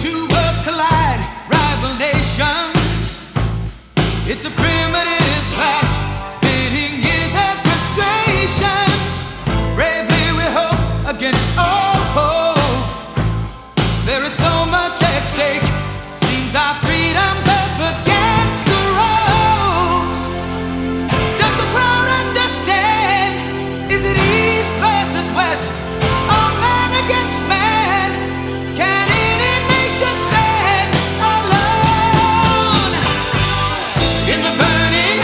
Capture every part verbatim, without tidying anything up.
Two worlds collide, rival nations. It's a primitive clash, fitting years of frustration. Bravely we hope against all hope. There is so much at stake, seems our freedom's up against the ropes. Does the crowd understand? Is it easy? Versus West, all man against man, can any nation stand alone in the burning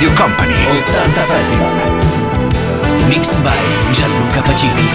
Radio Company. Ottanta Festival. Mixed by Gianluca Pacini.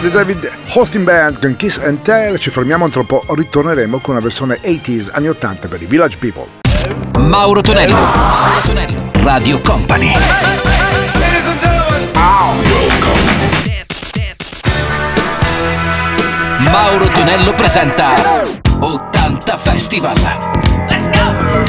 The David Hosting Band con Kiss and Tell. Ci fermiamo tra un po', ritorneremo con una versione ottanta anni ottanta per i Village People. Mauro Tonello, Mauro Tonello, Radio Company. Mauro Tonello presenta ottanta Festival. Let's go!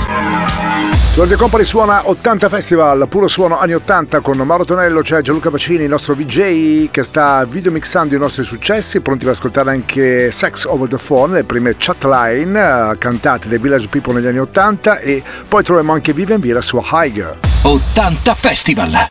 Radio Company suona ottanta Festival, puro suono anni ottanta con Mauro Tonello, c'è Gianluca Pacini, il nostro V J che sta videomixando i nostri successi, pronti per ascoltare anche Sex Over The Phone, le prime chatline cantate dai Village People negli anni ottanta, e poi troviamo anche Vivian Vira su High Girl. ottanta Festival.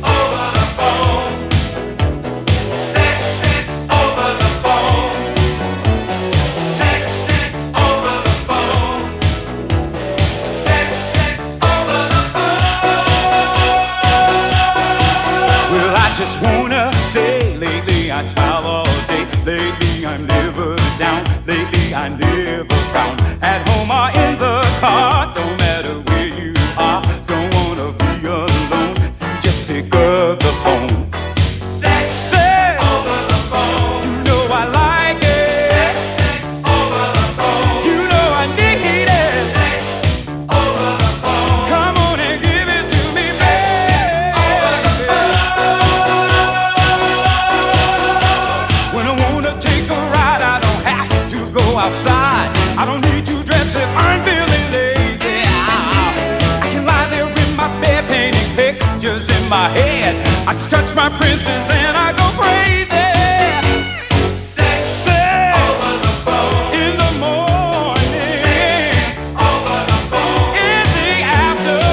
Over the phone. In the morning, sex over the phone. In the afternoon.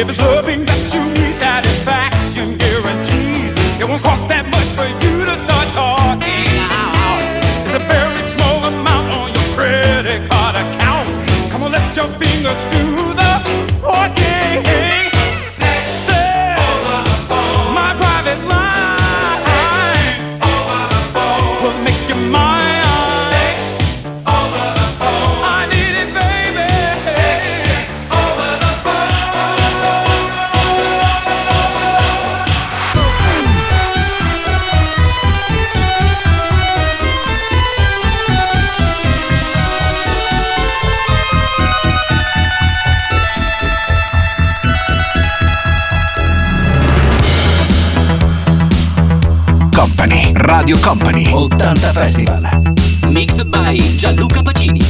If it's loving that you need, satisfaction guaranteed. It won't cost that much for you to start talking out. It's a very small amount on your credit card account. Come on, let your fingers do the talking. Radio Company Ottanta Festival, mixed by Gianluca Pacini.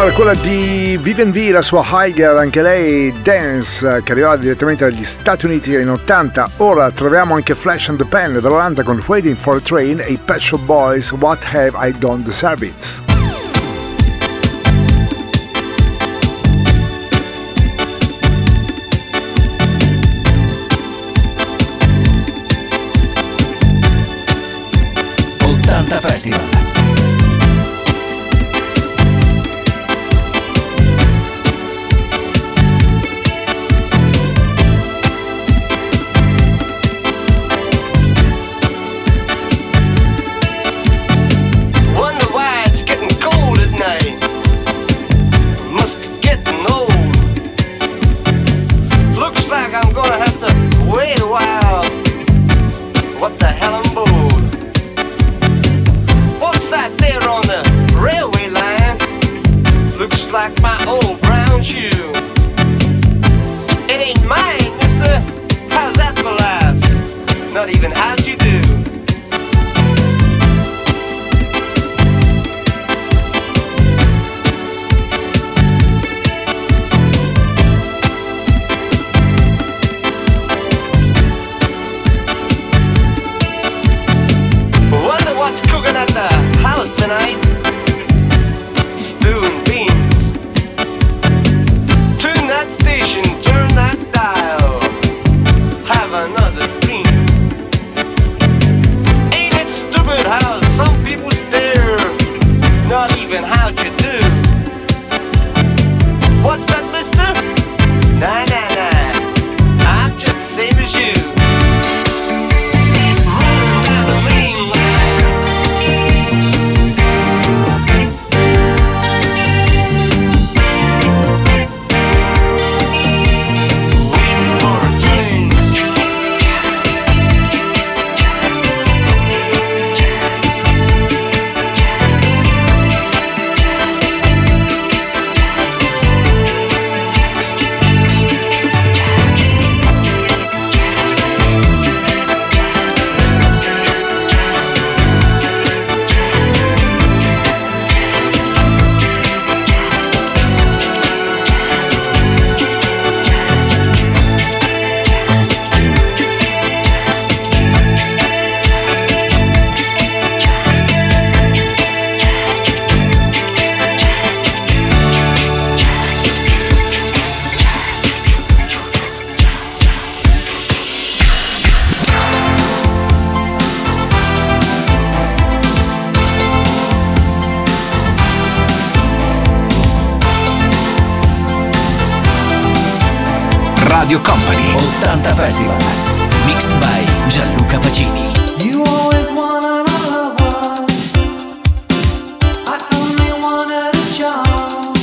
È quella di Vivian Vira, sua High Girl, anche lei dance, che arrivava direttamente dagli Stati Uniti in ottanta. Ora troviamo anche Flash and the Pan dall'Olanda con Waiting for a Train e i Pet Shop Boys, What Have I Done to Deserve It. ottanta Festival. House tonight, stew and beans. Radio Company ottanta Festival, mixed by Gianluca Pacini. You always want another one, I only wanted a job,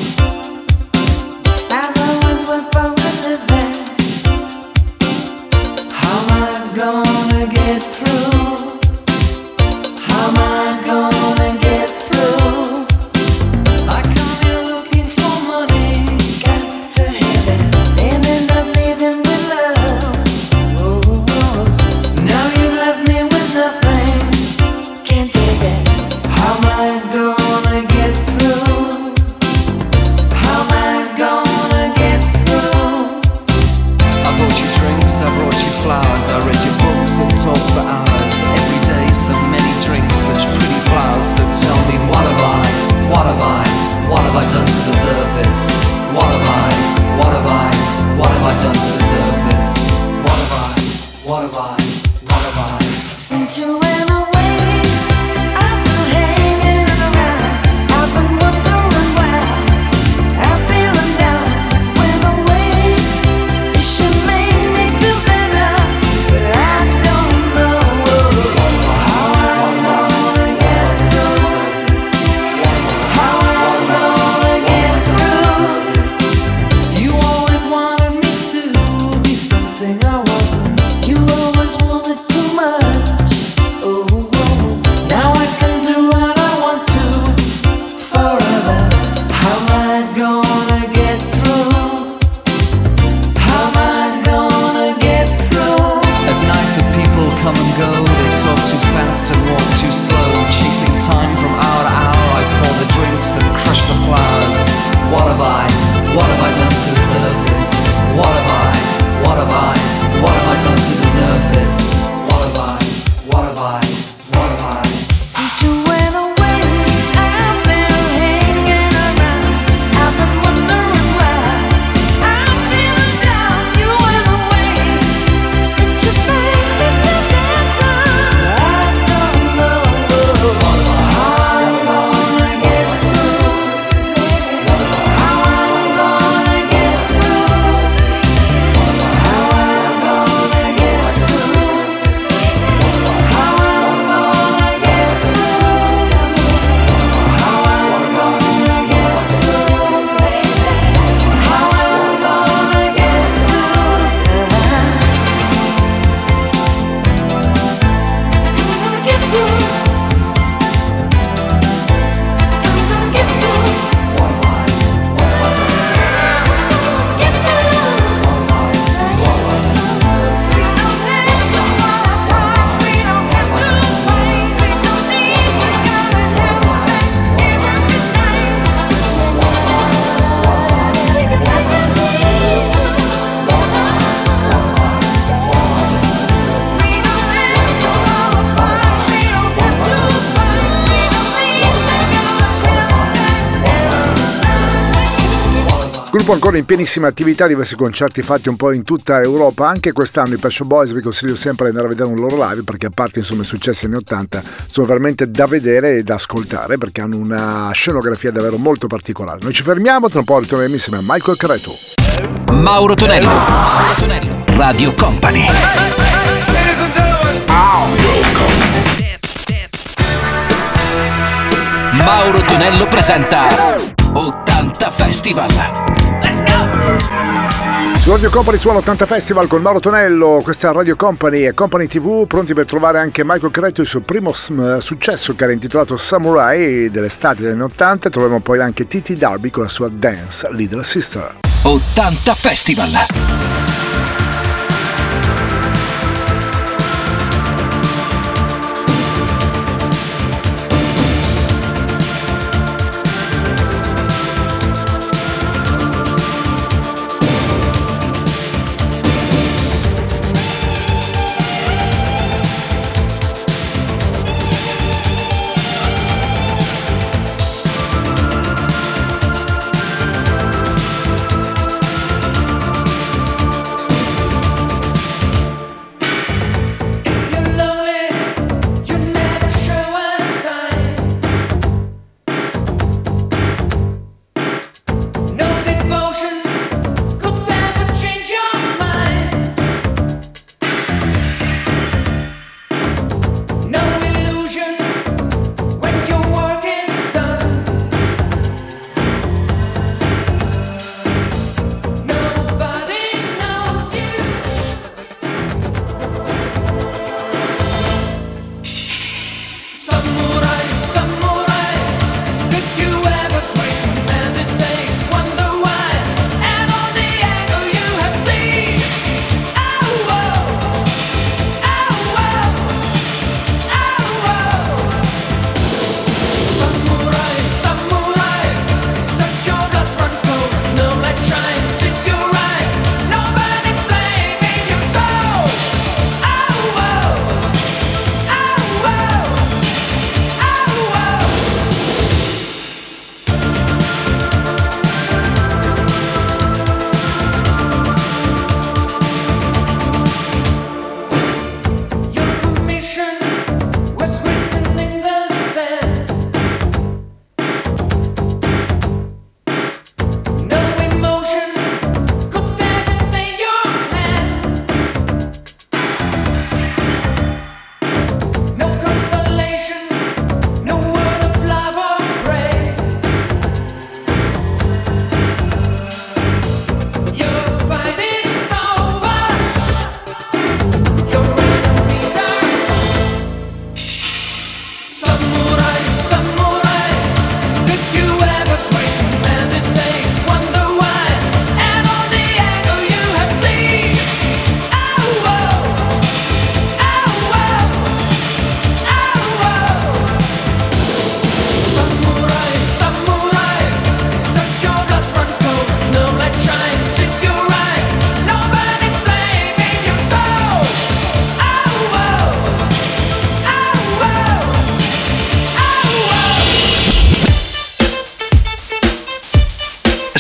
and I was worth for a living. How am I gonna get through? How am I gonna get through? I come here looking for money, got to have it, ended up leaving with love. Oh, now you left me with nothing, can't take it. How am I gonna get through? How am I gonna get through? I bought you drinks, I brought you flowers, I read your books and talked for hours. Every day so many drinks, such pretty flowers. So tell me, what have I, what have I, what have I done to deserve this? What have I, what have I, what have I done to deserve this? What have I, what have I, what have I? Since you went away, I've been hanging around, I've been wondering why I'm feeling down. Went away, it should make me feel better, but I don't know how I'm gonna get through. How I'm gonna get through. You always wanted me to be something I wasn't. You always wanted too much. Oh, now I can do what I want to forever. How am I gonna get through? How am I gonna get through? At night the people come and go, they talk too fast and walk too slow, chasing time from hour to hour. I pour the drinks and crush the flowers. What have I, what have I done to deserve this? What have I, what have I, what have I done to deserve this? What have I, what have I, what have I? Since you went away, I've been hanging around, I've been wondering why I'm feeling down. You went away, it should make me feel better, I don't know how I'm gonna get through. How I'm gonna get through. How I'm gonna get through. How I'm gonna get through. How I'm gonna get through. How I'm gonna get through. Get through. Gruppo ancora in pienissima attività, diversi concerti fatti un po' in tutta Europa, anche quest'anno i Pet Shop Boys. Vi consiglio sempre di andare a vedere un loro live, perché a parte insomma i successi anni ottanta sono veramente da vedere e da ascoltare, perché hanno una scenografia davvero molto particolare. Noi ci fermiamo, tra un po' ritorniamo insieme a Michael Cretu. Mauro Tonello, Mauro Tonello, Radio Company. Mauro Tonello presenta ottanta Festival. Su Radio Company suona ottanta Festival con Mauro Tonello, questa è Radio Company e Company ti vu, pronti per trovare anche Michael Cretu, il suo primo sm- successo che era intitolato Samurai dell'estate degli anni ottanta. Troviamo poi anche Titi Darby con la sua Dance Little Sister. ottanta Festival.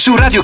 su Radio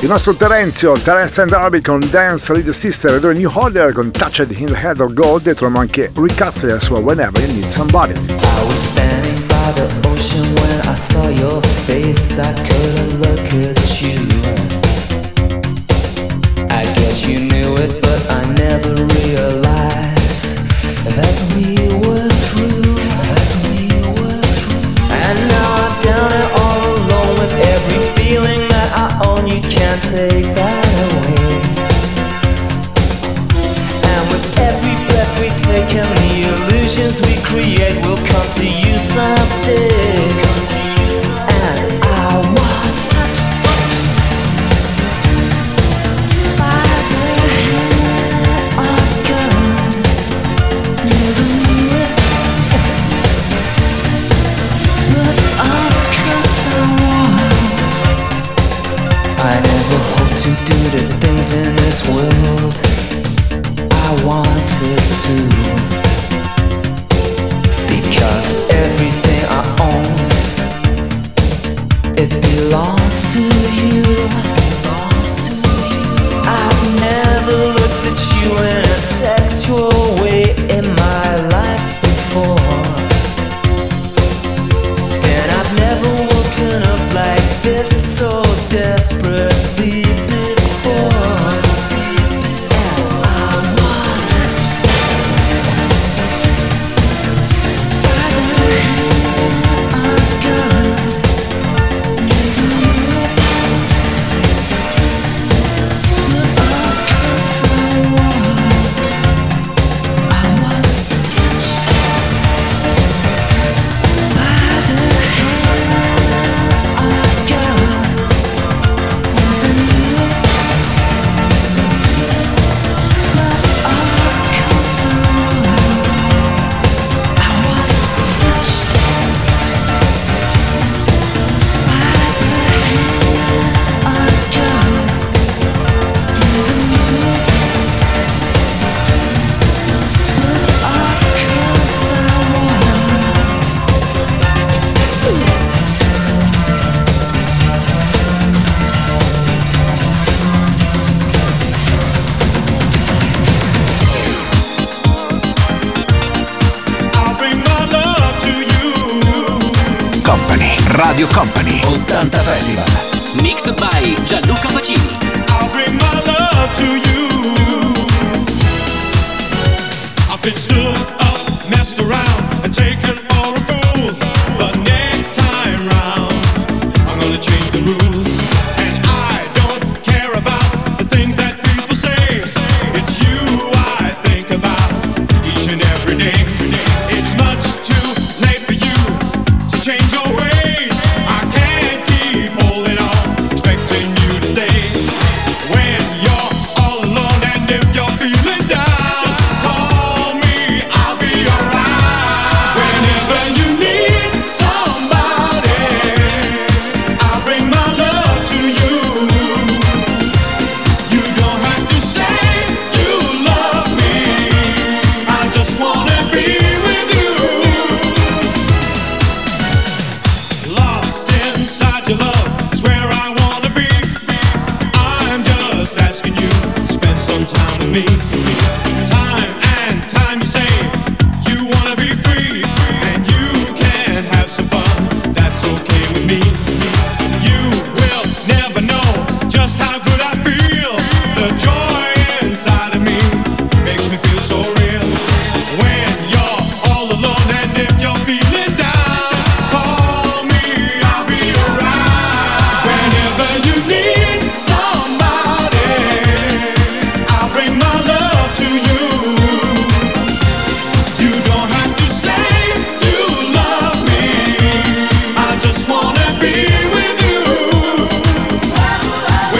Il nostro Terenzio, Terence Trent D'Arby con Dance Lead Sister, e New Order con Touched in the Head of Gold, e troviamo anche Eric Castelli la sua Whenever You Need Somebody. I was standing by the ocean when I saw your face, I couldn't look at you. I guess you knew it, but I never realized that we were through, that we were through. And now I'm down and all alone with every feeling that I own. You can't take that away. And with every breath we take and the illusions we create will come to you someday. And I was touched by the hand of God. Never knew it, but up close I was. I never hoped to do the things in this world I wanted to, because Radio Company ottanta Festival. Mixed by Gianluca Pacini. I'll bring my love to you. I've been stood up, messed around, and taken all the fools. But next time round, I'm gonna change the rules. And I don't care about the things that people say. It's you I think about each and every day. It's much too late for you to change your ways. I can't keep holding on, expecting you to stay. When you're all alone and if you're feeling down, call me, I'll be around. Whenever you need somebody, I'll bring my love to you. You don't have to say you love me. I just wanna be with you. Lost inside your love is where I wanna be. I'm just asking you to spend some time with me. Time and time you say you wanna be free, and you can have some fun. That's okay with me. You will never know just how good I feel. The joy inside of me makes me feel so real. When you're all alone and if you're feeling down, call me, I'll be around. Whenever you need somebody, I'll bring my love to you. You don't have to say you love me. I just wanna be with you. Whenever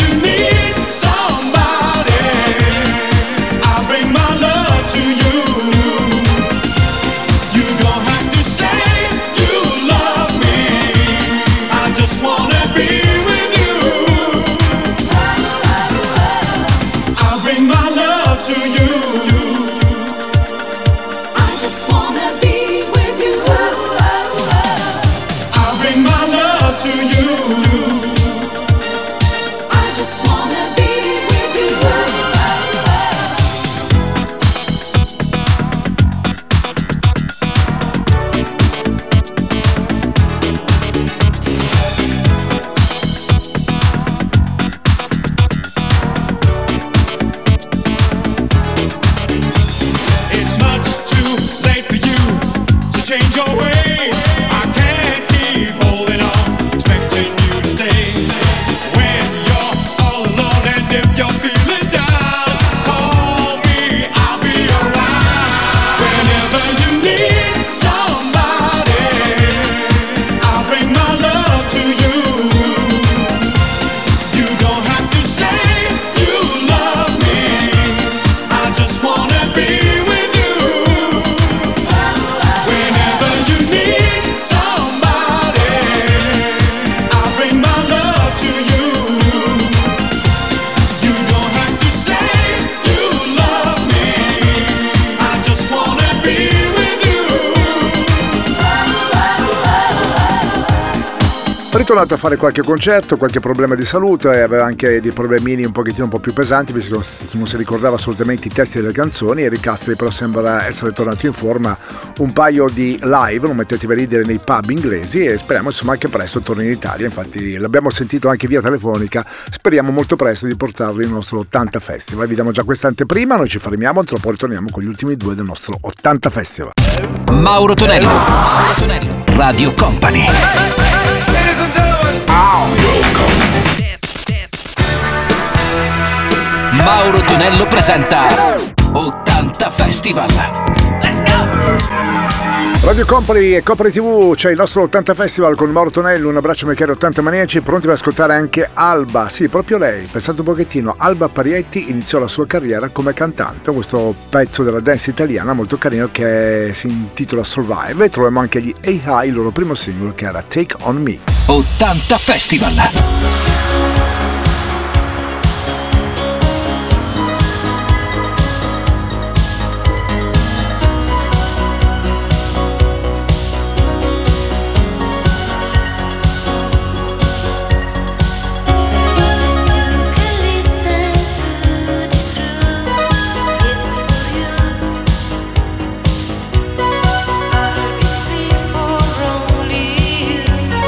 you need somebody, I'll bring my love to you. You don't have to say you love me. I just wanna be with you. I'll bring my love to you. I just wanna be with you. I'll bring my love to you. I just wanna be with you. It's much too late for you to change your ways. I can't keep holding on, expecting you to stay. When you're all alone and if you're feeling down, call me, I'll be around. Whenever you need somebody, I'll bring my love to you. You don't have to say you love me. I just wanna be with you. Whenever you need somebody, I'll bring my love to you. You don't have to say you love me. I just wanna be with you. Ritornato a fare qualche concerto, qualche problema di salute, e aveva anche dei problemini un pochettino un po' più pesanti, visto che non si ricordava assolutamente i testi delle canzoni. Eric Castelli però sembra essere tornato in forma, un paio di live, non mettetevi a ridere, nei pub inglesi, e speriamo insomma che presto torni in Italia. Infatti l'abbiamo sentito anche via telefonica, speriamo molto presto di portarlo nel nostro ottanta Festival. Vi diamo già questa anteprima, noi ci fermiamo, tra poco ritorniamo con gli ultimi due del nostro ottanta Festival. Mauro Tonello, Mauro Tonello, Radio Company. Mauro Tonello presenta ottanta Festival. Let's go! Radio Company e Compari tivù, c'è il nostro ottanta Festival con Mauro Tonello. Un abbraccio Michele ottanta maniaci, pronti per ascoltare anche Alba. Sì, proprio lei, pensate un pochettino, Alba Parietti iniziò la sua carriera come cantante. Questo pezzo della dance italiana molto carino che si intitola Survivor. E troviamo anche gli A I, il loro primo singolo che era Take On Me. ottanta Festival. I'll be free for only you.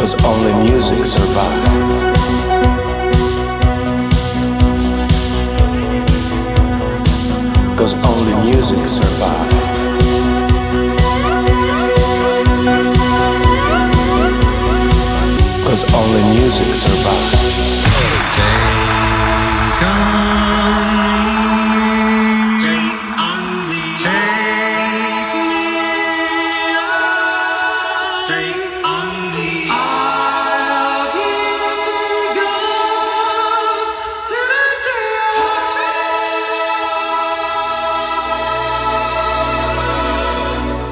'cause only music survives. Cause only music survives. Cause only music survives. Take on me, take on me, take me up, take on me, I'll be gone in a day or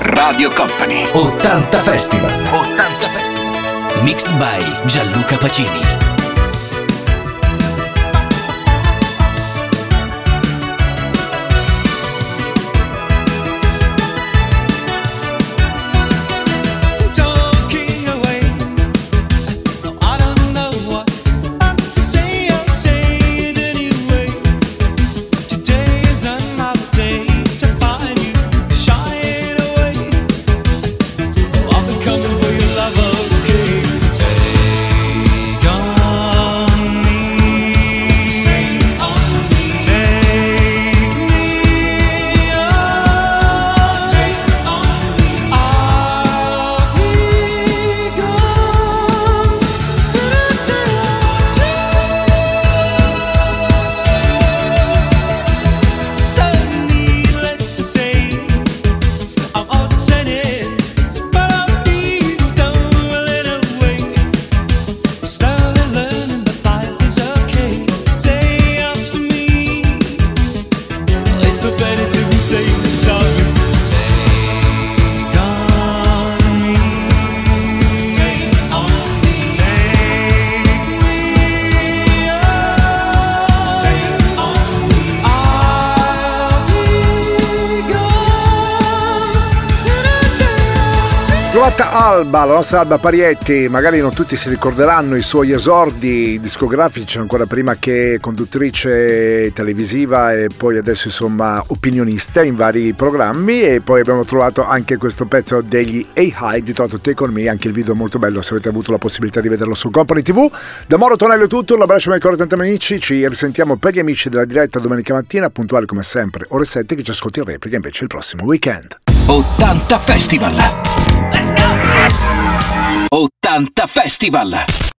two. Radio Company, Ottanta Festival, Ottanta Festival. Mixed by Gianluca Pacini. Alba, la nostra Alba Parietti, magari non tutti si ricorderanno i suoi esordi discografici ancora prima che conduttrice televisiva e poi adesso insomma opinionista in vari programmi, e poi abbiamo trovato anche questo pezzo degli A I titolato Take On Me, anche il video è molto bello, se avete avuto la possibilità di vederlo su Compari T V. Da Mauro Tonello è tutto, un abbraccio ai tanti amici, ci risentiamo per gli amici della diretta domenica mattina, puntuali come sempre, ore sette, che ci ascolti in replica invece il prossimo weekend. Ottanta Festival! Let's go! Ottanta Festival!